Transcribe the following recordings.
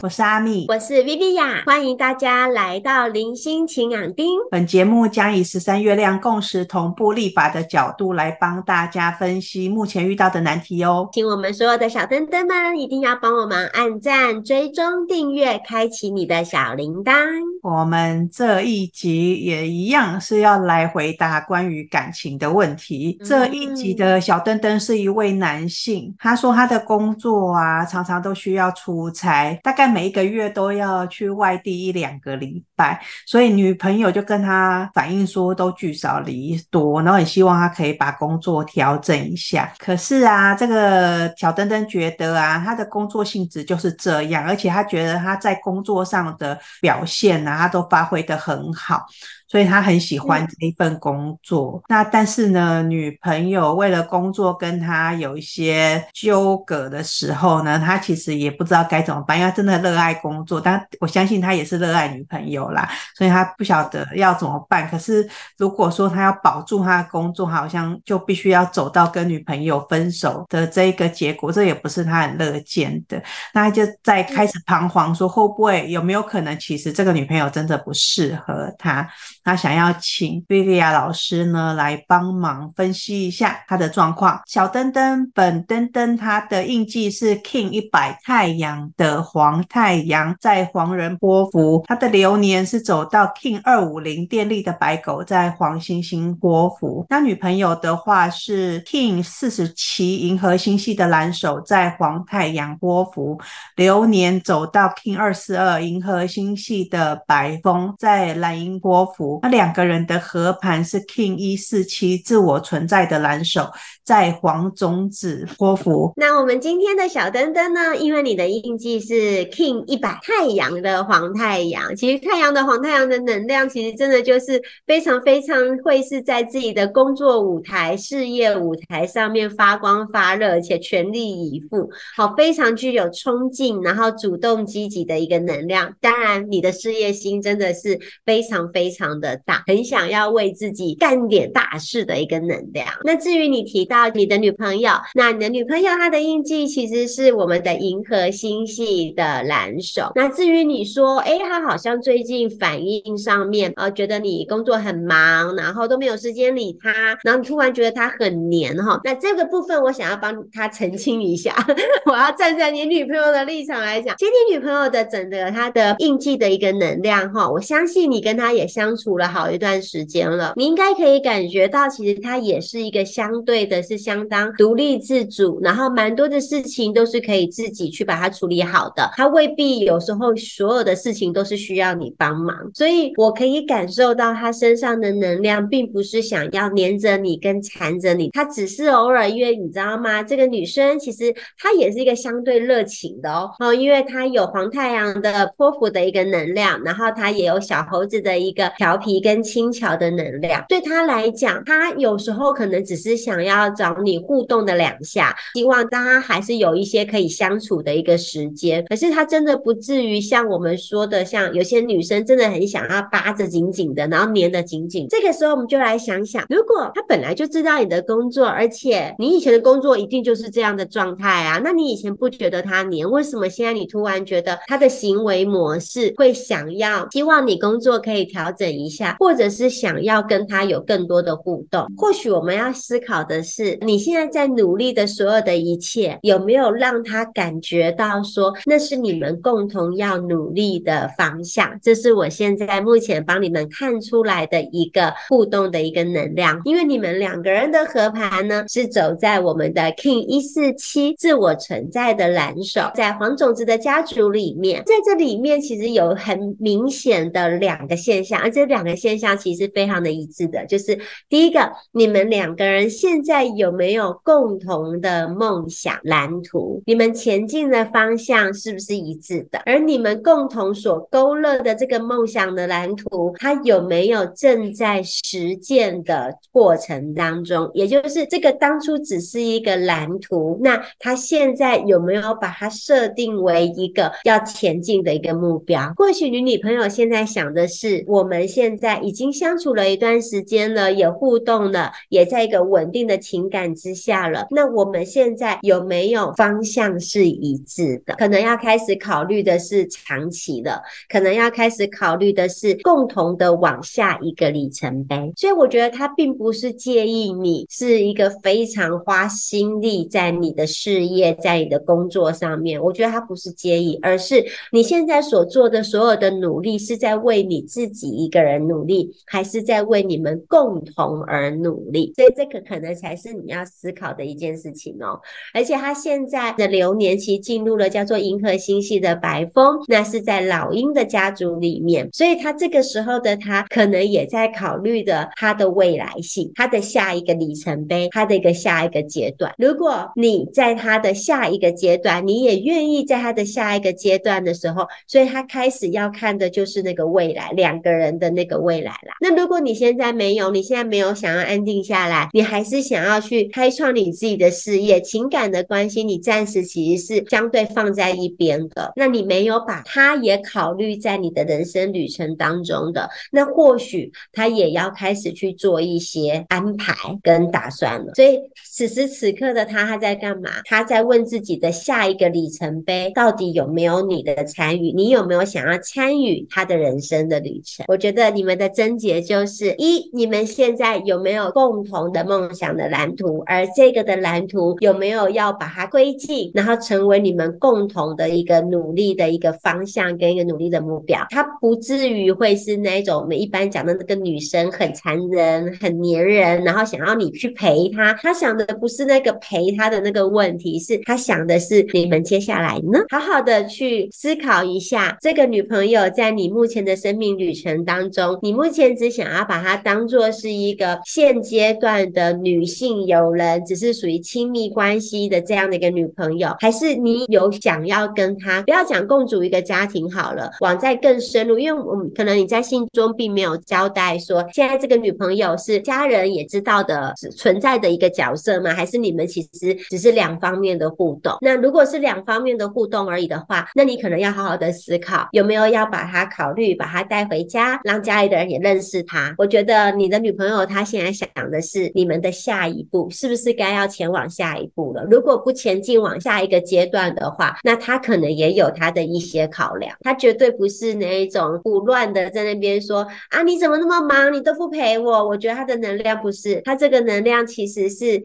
我是阿蜜，我是 Viviya， 欢迎大家来到零星晴朗丁。本节目将以13月亮共识同步立法的角度来帮大家分析目前遇到的难题哦。请我们所有的小灯灯们一定要帮我们按赞、追踪、订阅，开启你的小铃铛。我们这一集也一样是要来回答关于感情的问题。这一集的小灯灯是一位男性，他说他的工作啊，常常都需要出差，大概每一个月都要去外地1-2个礼拜，所以女朋友就跟他反映说都聚少离多，然后也希望他可以把工作调整一下。可是啊，这个小灯灯觉得啊，他的工作性质就是这样，而且他觉得他在工作上的表现啊，他都发挥得很好，所以他很喜欢这一份工作。那但是呢，女朋友为了工作跟他有一些纠葛的时候呢，他其实也不知道该怎么办，因为他真的热爱工作，但我相信他也是热爱女朋友啦，所以他不晓得要怎么办。可是如果说他要保住他的工作，好像就必须要走到跟女朋友分手的这个结果，这也不是他很乐见的。那他就在开始彷徨说，会不会有没有可能其实这个女朋友真的不适合他。他想要请 Viviya 老师呢来帮忙分析一下他的状况。小灯灯本灯灯他的印记是 King100 太阳的黄太阳，在黄人波符。他的流年是走到 King250 电力的白狗，在黄星星波符。那女朋友的话是 King47 银河星系的蓝手，在黄太阳波符。流年走到 King242 银河星系的白风，在蓝银波符。那两个人的合盘是 King147 自我存在的蓝手，在黄种子波符。那我们今天的小灯灯呢，因为你的印记是 King100 太阳的黄太阳，其实太阳的黄太阳的能量其实真的就是非常非常会是在自己的工作舞台、事业舞台上面发光发热，而且全力以赴，好，非常具有冲劲然后主动积极的一个能量。当然你的事业心真的是非常非常的大，很想要为自己干点大事的一个能量。那至于你提到你的女朋友，那你的女朋友她的印记其实是我们的银河星系的蓝手。那至于你说她好像最近反应上面觉得你工作很忙，然后都没有时间理她，然后你突然觉得她很黏齁，那这个部分我想要帮她澄清一下我要站在你女朋友的立场来讲，其实你女朋友的整个她的印记的一个能量齁，我相信你跟她也相处了好一段时间了，你应该可以感觉到其实他也是一个相对的是相当独立自主，然后蛮多的事情都是可以自己去把它处理好的，他未必有时候所有的事情都是需要你帮忙，所以我可以感受到他身上的能量并不是想要黏着你跟缠着你，他只是偶尔，因为你知道吗，这个女生其实她也是一个相对热情的哦，因为她有黄太阳的波符的一个能量，然后她也有小猴子的一个调皮跟轻巧的能量，对他来讲，他有时候可能只是想要找你互动的2下，希望大家还是有一些可以相处的一个时间，可是他真的不至于像我们说的，像有些女生真的很想要扒着紧紧的，然后黏着紧紧。这个时候我们就来想想，如果他本来就知道你的工作，而且你以前的工作一定就是这样的状态啊，那你以前不觉得他黏，为什么现在你突然觉得他的行为模式会想要希望你工作可以调整一下，或者是想要跟他有更多的互动？或许我们要思考的是，你现在在努力的所有的一切，有没有让他感觉到说那是你们共同要努力的方向？这是我现在目前帮你们看出来的一个互动的一个能量。因为你们两个人的合盘呢，是走在我们的 King147 自我存在的蓝手，在黄种子的家族里面。在这里面其实有很明显的2个现象，而这2个现象其实非常的一致的，就是第一个，你们两个人现在有没有共同的梦想蓝图，你们前进的方向是不是一致的，而你们共同所勾勒的这个梦想的蓝图，它有没有正在实践的过程当中，也就是这个当初只是一个蓝图，那它现在有没有把它设定为一个要前进的一个目标？或许你女朋友现在想的是，我们现现在已经相处了一段时间了，也互动了，也在一个稳定的情感之下了，那我们现在有没有方向是一致的？可能要开始考虑的是长期的，可能要开始考虑的是共同的往下一个里程碑。所以我觉得他并不是介意你是一个非常花心力在你的事业在你的工作上面，我觉得他不是介意，而是你现在所做的所有的努力是在为你自己一个人努力，还是在为你们共同而努力。所以这个可能才是你要思考的一件事情哦。而且他现在的流年其实进入了叫做银河星系的白风，那是在老鹰的家族里面，所以他这个时候的他可能也在考虑的他的未来性，他的下一个里程碑，他的一个下一个阶段。如果你在他的下一个阶段，你也愿意在他的下一个阶段的时候，所以他开始要看的就是那个未来，两个人的那个未来啦。那如果你现在没有，你现在没有想要安定下来，你还是想要去开创你自己的事业，情感的关系你暂时其实是相对放在一边的，那你没有把他也考虑在你的人生旅程当中的，那或许他也要开始去做一些安排跟打算了。所以此时此刻的他在干嘛？他在问自己的下一个里程碑到底有没有你的参与，你有没有想要参与他的人生的旅程。我觉得你们的症结就是一，你们现在有没有共同的梦想的蓝图，而这个的蓝图有没有要把它推进，然后成为你们共同的一个努力的一个方向跟一个努力的目标。它不至于会是那种我们一般讲的那个女生很残忍很黏人，然后想要你去陪她，她想的不是那个陪她的那个问题，是她想的是你们接下来呢好好的去思考一下，这个女朋友在你目前的生命旅程当中，你目前只想要把她当作是一个现阶段的女性友人，只是属于亲密关系的这样的一个女朋友，还是你有想要跟她不要讲共组一个家庭好了，往在更深入，因为我们可能你在信中并没有交代说现在这个女朋友是家人也知道的存在的一个角色吗？还是你们其实只是两方面的互动？那如果是两方面的互动而已的话，那你可能要好好的思考有没有要把她考虑把她带回家，让家里的人也认识她。我觉得你的女朋友她现在想的是你们的下一步是不是该要前往下一步了，如果不前进往下一个阶段的话，那她可能也有她的一些考量。她绝对不是那一种胡乱的在那边说啊你怎么那么忙你都不陪我，我觉得她的能量不是，她这个能量其实是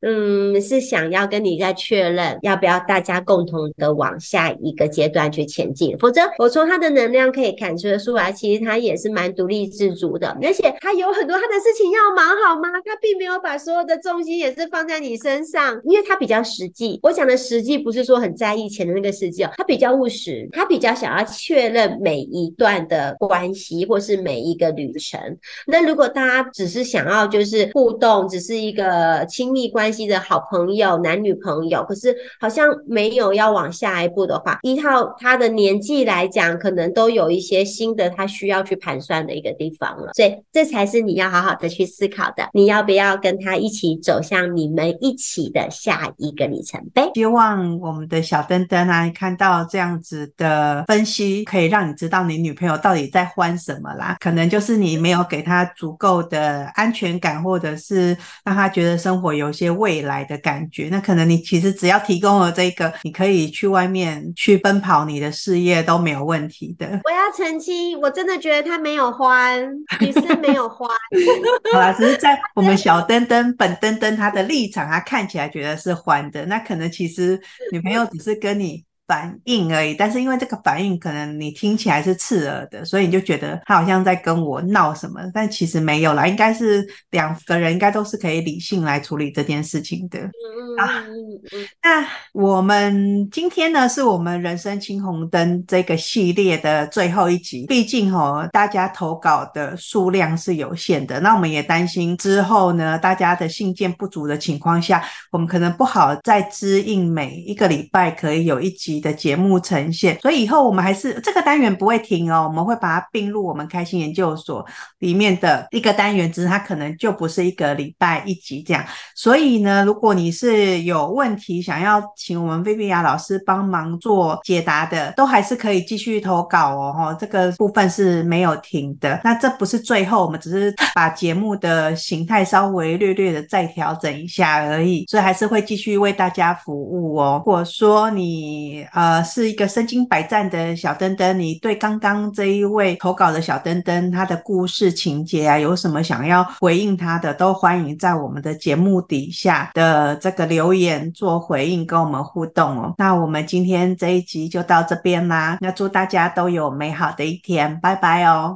是想要跟你在确认要不要大家共同的往下一个阶段去前进。否则我从她的能量可以看出来，其实她也是蛮独立自主的，而且她有很多她的事情要忙好吗？她并没有把所有的重心也是放在你身上，因为她比较实际。我讲的实际不是说很在意钱的那个实际哦，她比较务实，她比较想要确认每一段的关系或是每一个旅程。那如果大家只是想要就是互动，只是一个亲密关系的好朋友男女朋友，可是好像没有要往下一步的话，依照他的年纪来讲可能都有一些新的他需要去盘算的一个地方了。所以这才是你要好好的去思考的，你要不要跟他一起走向你们一起的下一个里程碑。希望我们的小灯灯啊看到这样子的分析可以让你知道你女朋友到底在欢什么啦，可能就是你没有给她足够的安全感，或者是让她觉得生活有些未来的感觉。那可能你其实只要提供了这个，你可以去外面去奔跑你的事业都没有问题的。我要澄清，我真的觉得她没有欢，女生没有欢好啦，只是在我们小灯灯本灯灯她的立场，她看起来觉得是欢的，那可能其实女朋友只是跟你反应而已，但是因为这个反应可能你听起来是刺耳的，所以你就觉得他好像在跟我闹什么，但其实没有啦，应该是两个人应该都是可以理性来处理这件事情的。那我们今天呢是我们人生青红灯这个系列的最后一集，毕竟大家投稿的数量是有限的，那我们也担心之后呢大家的信件不足的情况下，我们可能不好再支应每一个礼拜可以有一集的节目呈现。所以以后我们还是这个单元不会停哦，我们会把它并入我们开心研究所里面的一个单元，只是它可能就不是一个礼拜一集这样。所以呢，如果你是有问题想要请我们 Viviya 老师帮忙做解答的，都还是可以继续投稿哦，这个部分是没有停的。那这不是最后，我们只是把节目的形态稍微略略的再调整一下而已，所以还是会继续为大家服务哦。如果说你是一个身经百战的小灯灯，你对刚刚这一位投稿的小灯灯他的故事情节啊有什么想要回应他的，都欢迎在我们的节目底下的这个留言做回应，跟我们互动哦。那我们今天这一集就到这边啦，那祝大家都有美好的一天，拜拜哦。